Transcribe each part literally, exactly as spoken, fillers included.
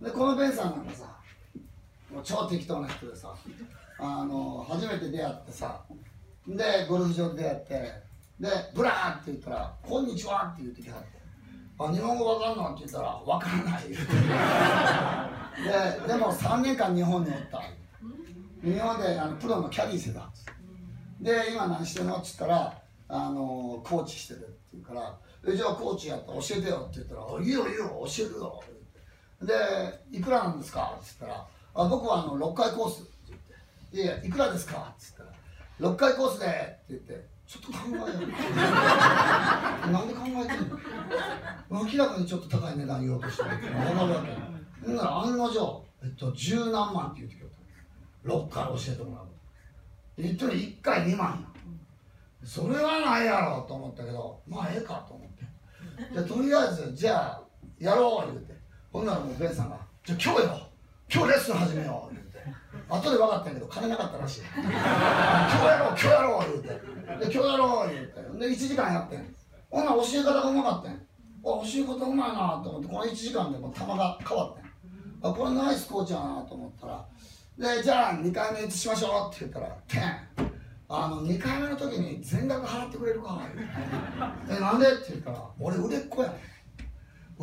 でこのベンさんなんかさ、もう超適当な人でさ、あの初めて出会ってさ、でゴルフ場で出会って、でブラーって言ったら「こんにちは」って言ってきはって「あ、日本語わかんの?」って言ったら「わからない」言ってででもさんねんかん日本におった。日本であのプロのキャディーしてたんです。で今何してんのって言ったらあのコーチしてるって言うから「え、じゃあコーチやったら教えてよ」って言ったら「いいよいいよ教えるよ」で「いくらなんですか?」って言ったら「あ、僕はあのろっかいコース」って言って「いやいくらですか?」って言ったら「ろっかいコースで」って言って「ちょっと考えよう」なんで考えてんの、明らかにちょっと高い値段言おうとしてるって分かるわけ。ほんなら案の定、えっと、十何万って言うてきよった。ろっかい教えてもらう。いっとりいっかいにまんや。それはないやろと思ったけど、まあええかと思って、とりあえずじゃあやろう言うて、ほんならもうベンさんが「じゃあ今日よ、今日レッスン始めよう」言うて、後で分かったけど金なかったらしい。「今日やろう今日やろう」言うて、で今日やろう言うて、でいちじかんやってん。ほんなら教え方がうまかったん。教え方うまいなと思って、このいちじかんでもう球が変わってん。あ、これナイスコーチやなと思ったら、でじゃあにかいめ移しましょうって言ったら「ケン、あのにかいめの時に全額払ってくれるか」え、なんで?」って言ったら「俺売れっ子やねん、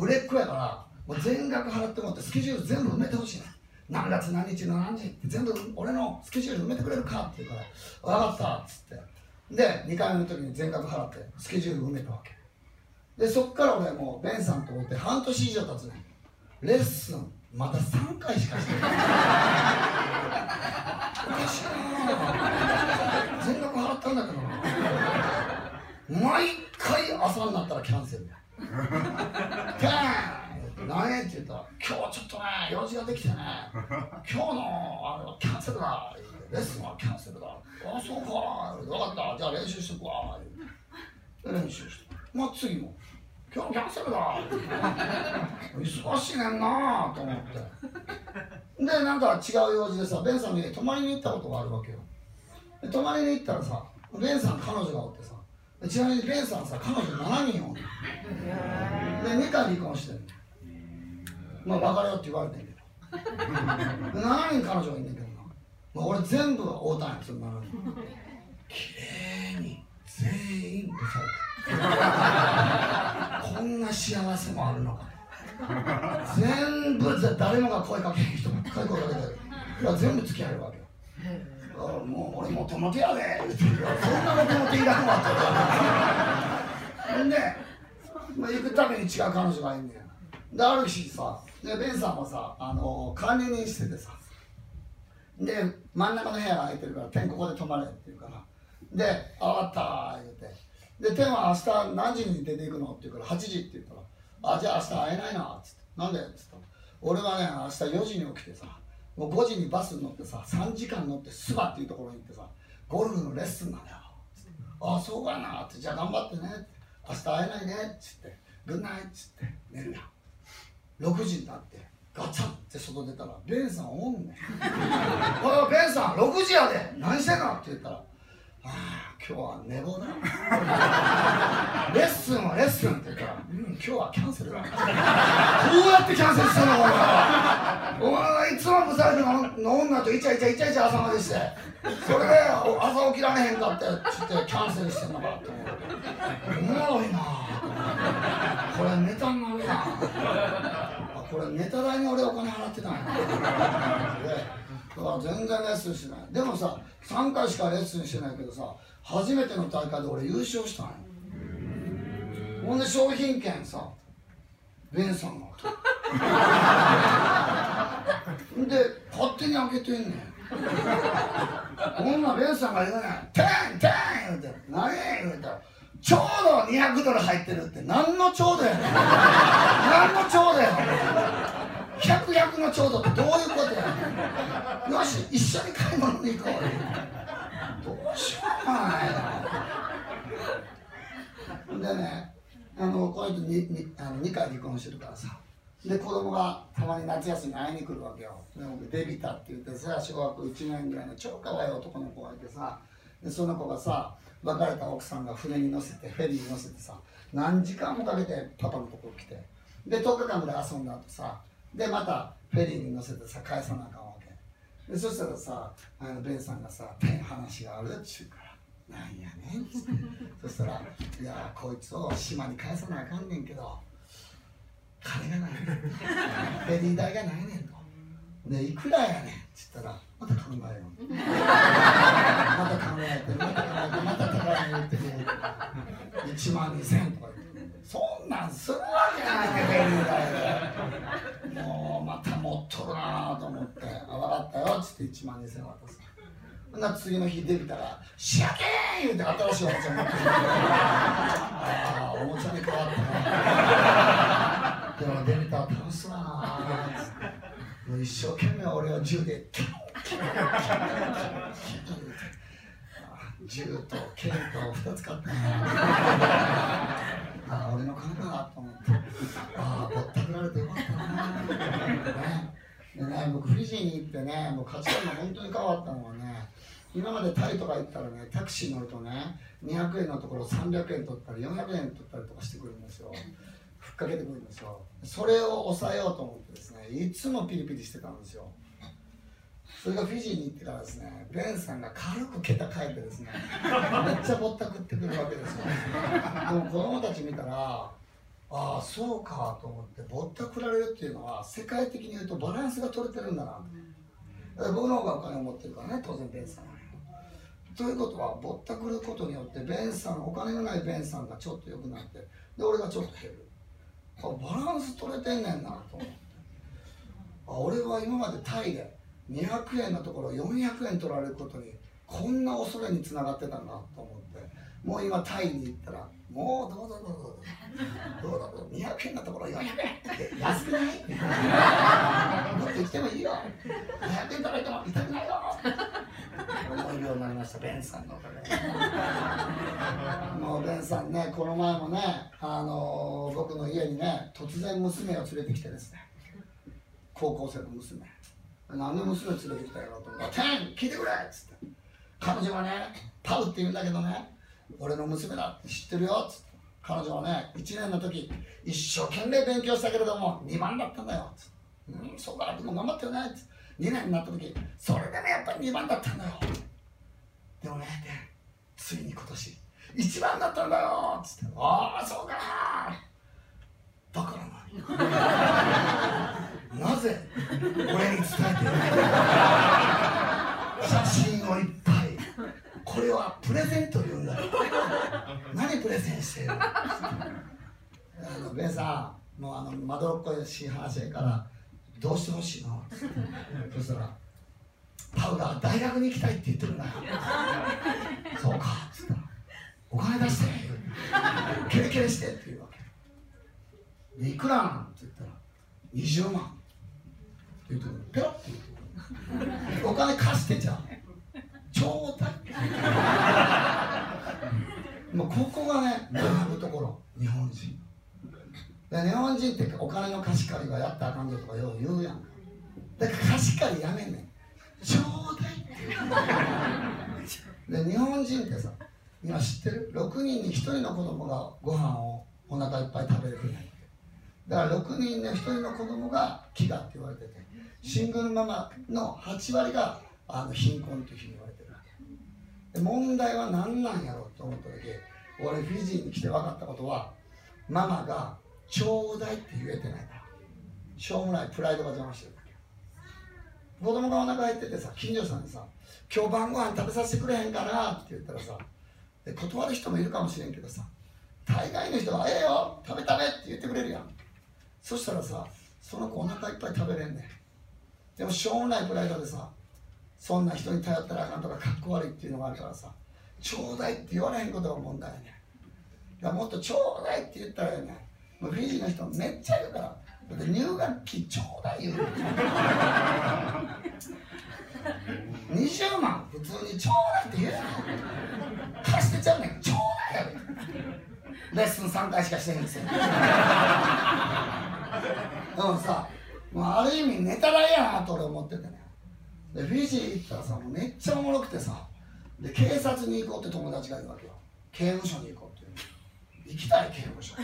売れっ子やからもう全額払ってもらってスケジュール全部埋めてほしいねん、何月何日の何時って全部俺のスケジュール埋めてくれるか」って言うから「分かった」っつって、でにかいめの時に全額払ってスケジュール埋めたわけで、そっから俺もうベンさんとおって半年以上経つねん。レッスンまださんかいしかしてない。おかしいな。全額払ったんだけどな。毎回朝になったらキャンセルや。てーん、何やって言ったら、今日ちょっとね、用事ができてね、今日のあれはキャンセルだ。レッスンはキャンセルだ。あ、そうか。わかった。じゃあ練習しとくわ。練習して。まあ次も。今日キャンセルだ忙しいねんなと思って、でなんか違う用事でさ、ベンさんに泊まりに行ったことがあるわけよ。で泊まりに行ったらさ、ベンさん彼女がおってさ、ちなみにベンさんさ彼女しちにんおんねん。でにかい離婚してんねん。まあ別れよって言われてんけどでしちにん彼女がいんねんけどな、まあ、俺全部は会うたんやん、そのしちにんきれいに全員ブサイクこんな幸せもあるのか全部誰もが声かける人ばっかり声かけてる、いや全部付き合えるわけよ。もう俺もともとやでそんなもともといらんわとんで、まあ、行くために違う彼女がいんねん。である日さ、でベンさんもさ、あのー、管理人しててさ、で真ん中の部屋が空いてるから「天ここで泊まれ」って言うからで「あわった」言うて。で、天は明日何時に出ていくのって言うから、はちじって言ったら、あ、じゃあ明日会えないな、つって、なんでって言ったら、俺はね、明日よじに起きてさ、もうごじにバスに乗ってさ、さんじかん乗ってスバっていうところに行ってさ、ゴルフのレッスンなんだよ、つって、あ、そうかな、って、じゃあ頑張ってね、明日会えないね、つって、グッナイつって、寝るやん。ろくじになって、ガチャンって外出たら、ベンさんおんねん。おい、ベンさん、ろくじやで、何してんのって言ったら、ああ今日は寝坊だレッスンはレッスンって言うから「うん今日はキャンセルだ」こうやってキャンセルしたの俺は。お前はいつもブサイクの女とイチャイチャイチャイチャ朝までして、それで朝起きられへんかってつってキャンセルしてんのかって思う。おもろいなあこれネタになるなあ、これネタ代に俺お金払ってたんやな。全然レッスンしない。でもささんかいしかレッスンしてないけどさ、初めての大会で俺優勝したんよ。ほんで商品券さベンさんがで勝手に開けてんねん。ほんなベンさんが言うねん「テンテン!」言うて「何?」言うて「ちょうどにひゃくドル入ってる」って、何のちょうどやねん何のちょうどやねん。百百のちょうどってどういうことやねん。よし一緒に買い物に行こう。どうしようもないな。でね、あのこの人ににあのにかい離婚してるからさ、で子供がたまに夏休みに会いに来るわけよ。で僕デビタって言ってさ、小学いちねんぐらいの超可愛い男の子がいてさ、でその子がさ別れた奥さんが船に乗せてフェリーに乗せてさ、何時間もかけてパパのとこ来て、でとおかかんぐらい遊んだ後さ、でまたフェリーに乗せてさ返さなあかんわけで、そしたらさあのベンさんがさ話があるっちゅうからなんやねんっつってそしたらいやこいつを島に返さなあかんねんけど金がないねんフェリー代がないねんとでいくらやねんっつったらまた考えようまた考えてまた考えてまた考えていちまんにせんとか言って。そんなんするわけないけど、みたいな。もうまた持っとるなぁと思って、あ、笑ったよっつっていちまんにせん渡す。ほんな次の日出てきたら、仕上げー言うて新しいおもちゃ持ってきて。ああ、おもちゃに変わったなぁ。でもデビタは楽しそうだなぁっつって。もう一生懸命俺を銃で、キュンキュンキュンキュンキュンキュンって。銃と剣とふたつ買ったああ俺の金だと思ってああぼったくられてよかったなでね僕フィジーに行ってねもう価値観が本当に変わったのはね今までタイとか行ったらねタクシー乗るとねにひゃくえんのところさんびゃくえん取ったりよんひゃくえん取ったりとかしてくるんですよふっかけてくるんですよそれを抑えようと思ってですねいつもピリピリしてたんですよそれがフィジーに行ってからですね、ベンさんが軽く桁変えてですね、めっちゃぼったくってくるわけですよ。でも子供たち見たら、ああ、そうかと思って、ぼったくられるっていうのは、世界的に言うとバランスが取れてるんだなって。僕の方がお金を持ってるからね、当然ベンさんは。ということは、ぼったくることによって、ベンさん、お金のないベンさんがちょっと良くなって、で、俺がちょっと減る。バランス取れてんねんなと思って。あ、俺は今までタイで、にひゃくえんのところよんひゃくえん取られることにこんな恐れにつながってたんだと思ってもう今タイに行ったらもうどうぞどうぞどうぞどうぞにひゃくえんのところよんひゃくえんって安くない持ってきてもいいよにひゃくえん取られても痛くないよ思うようになりましたベンさんのおかげもうベンさんねこの前もねあの僕の家にね突然娘を連れてきてですね高校生の娘なんで娘連れてきたやろうと思って「テン聞いてくれ!」っつって「彼女はねパウって言うんだけどね俺の娘だって知ってるよ」っつって彼女はねいちねんの時一生懸命勉強したけれどもにばんだったんだよっつって「うんそこから僕も頑張ってよね」っつってにねんになった時それでねやっぱりにばんだったんだよでもねテンついに今年いちばんだったんだよっつって「ああそうかだからな」なぜ俺に伝えてない写真をいっぱいこれはプレゼント言うんだよ何プレゼンしてるのベンさんもうあのまどろっこしい話やからどうしてほしいのそしたらパウが大学に行きたいって言ってるんだよそうかっつったらお金出してケレケレしてって言うわけでいくらなんって言ったらにじゅうまんペロッて言うとお金貸してちゃうちょうだいもうここがね学ぶところ日本人で日本人ってお金の貸し借りはやったらあかんぞとかよう言うやんだから貸し借りやめんねんちょうだいってで日本人ってさ今知ってるろくにんにひとりの子供がご飯をお腹いっぱい食べれてないだからろくにんのひとりの子供が飢餓って言われててシングルママのはちわりがあの貧困というふうに言われてるわけで問題は何なんやろうと思った時俺フィジーに来て分かったことはママが「ちょうだい」って言えてないからしょうもないプライドが邪魔してるだけ子供がお腹減っててさ近所さんにさ「今日晩ご飯食べさせてくれへんかな」って言ったらさで断る人もいるかもしれんけどさ大概の人は「ええよ食べ食べ」って言ってくれるやんそしたらさ、その子お腹いっぱい食べれんねん。でもしょうもないプライドでさ、そんな人に頼ったらあかんとかかっこ悪いっていうのがあるからさ、ちょうだいって言われへんことが問題やねん。だからもっとちょうだいって言ったらええねん。もうフィジーの人めっちゃいるから、だって入学期ちょうだい言うねん。にじゅうまん普通にちょうだいって言えない。貸してちゃうねん、ちょうだいやねん。レッスンさんかいしかしてへんくせに。でもさ、もうある意味ネタ代やなと俺思っててねでフィジー行ったらさ、もうめっちゃおもろくてさで警察に行こうって友達がいるわけよ刑務所に行こうって言うの行きたい刑務所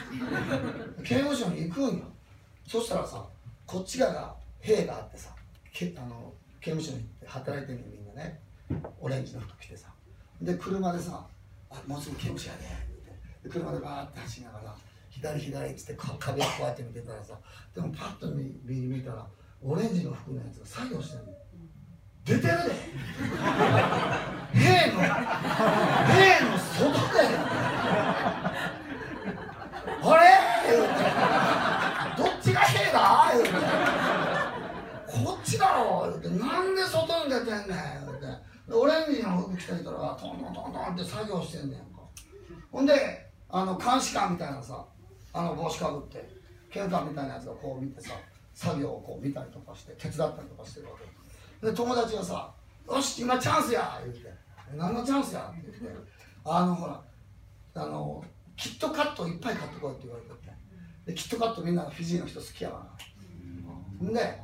刑務所に行くんよそしたらさ、こっち側が兵があってさ、けあの刑務所に行って働いてるのみんなね、オレンジの服着てさ、で車でさ、あもうすぐ刑務所やねって、車でバーって走りながら左左っつって壁をこうやって見てたらさ、でもパッと見見たらオレンジの服のやつが作業してるの。出てるで兵の兵の外であれ言うて、どっちが兵だ言うて、こっちだろ言うて、なんで外に出てんねん言うて、オレンジの服着てる人がトントントントンって作業してんねんか。ほんであの監視官みたいなさ、あの帽子かぶって警官みたいなやつがこう見てさ、作業をこう見たりとかして手伝ったりとかしてるわけで、友達がさ「よし今チャンスや!」言うて「何のチャンスや!」って言って「あのほらあのキットカットいっぱい買ってこい」って言われてて、でキットカットみんなフィジーの人好きやわな。で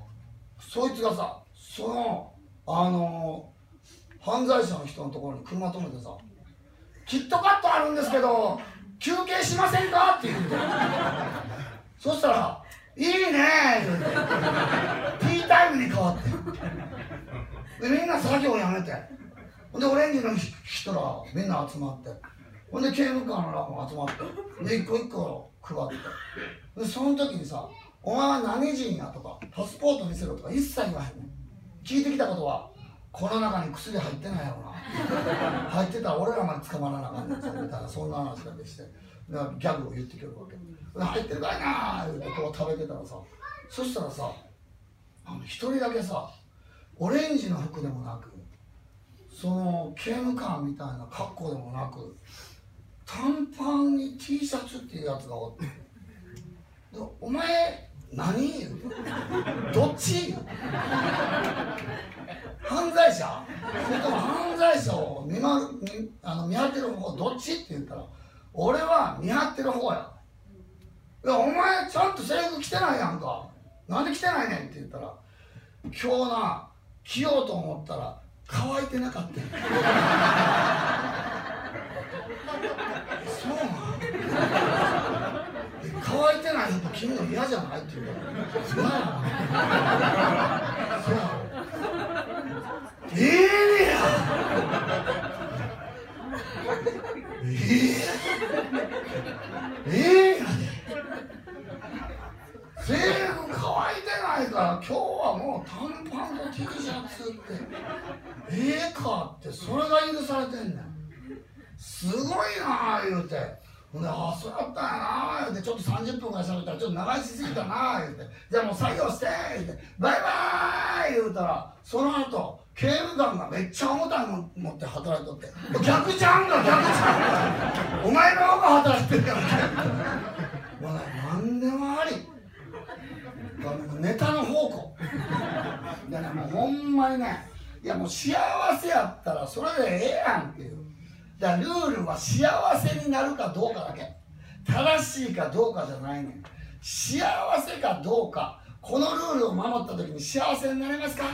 そいつがさ、そのあの犯罪者の人のところに車止めてさ「キットカットあるんですけど休憩しませんか?」って言うてそしたら「いいね!」言うて「ティータイムに変わって」でみんな作業やめて、ほんでオレンジの人らみんな集まって、ほんで刑務官らも集まってで一個一個配って、でその時にさ「お前は何人や」とか「パスポート見せろ」とか一切言わへんねん。聞いてきたことは「この中に薬入ってないやろな入ってたら俺らまで捕まらなあかんねん」みたいな、そんな話だけして、ギャグを言ってくるわけで、「入ってるかいな」ってこう食べてたらさ、そしたらさ一人だけさオレンジの服でもなく、その刑務官みたいな格好でもなく、短パンに T シャツっていうやつがおって「お前何言うどっち犯罪者それとも犯罪者を 見,、ま、見, あの見張ってる方どっち?」って言ったら「俺は見張ってる方や」「いやお前ちゃんと制服着てないやんか、なんで着てないねん」って言ったら「今日な着ようと思ったら乾いてなかった」そうなん乾いてない服着るの嫌じゃないって言うから「そうやええねやええええやで」制服乾いてないから今日はもう短パンと T シャツってええかって、それが許されてんねん。すごいなあ言うて、ほんで「あそうやったんやな」言うて、ちょっとさんじゅっぷんぐらいしゃべったら「ちょっと長居しすぎたな」言うて「じゃあもう作業して」言うて「バイバーイ」言うたら、その後刑務官がめっちゃ重たいもん持って働いとって「逆ちゃうんだ逆ちゃうんだお前の方が働いてるやん」もうね何でもあり。ネタの方向でね、もうほんまにね、いやもう幸せやったらそれでええやんっていう。だからルールは幸せになるかどうかだけ、正しいかどうかじゃないねん。幸せかどうか、このルールを守った時に幸せになれますか、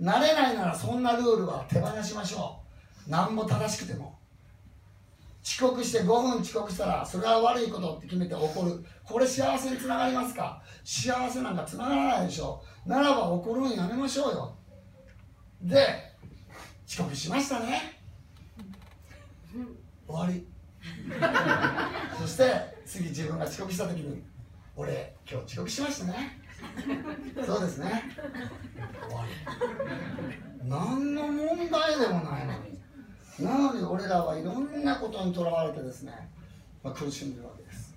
なれないならそんなルールは手放しましょう。なんも正しくても。遅刻してごふん遅刻したらそれは悪いことって決めて怒る、これ幸せにつながりますか、幸せなんかつながらないでしょ。ならば怒るんやめましょうよ。で遅刻しましたね、終わりそして次自分が遅刻した時に「俺今日遅刻しましたね」そうですね、終わり。何の問題でもないのに、なのに俺らはいろんなことにとらわれてですね、まあ、苦しんでるわけです。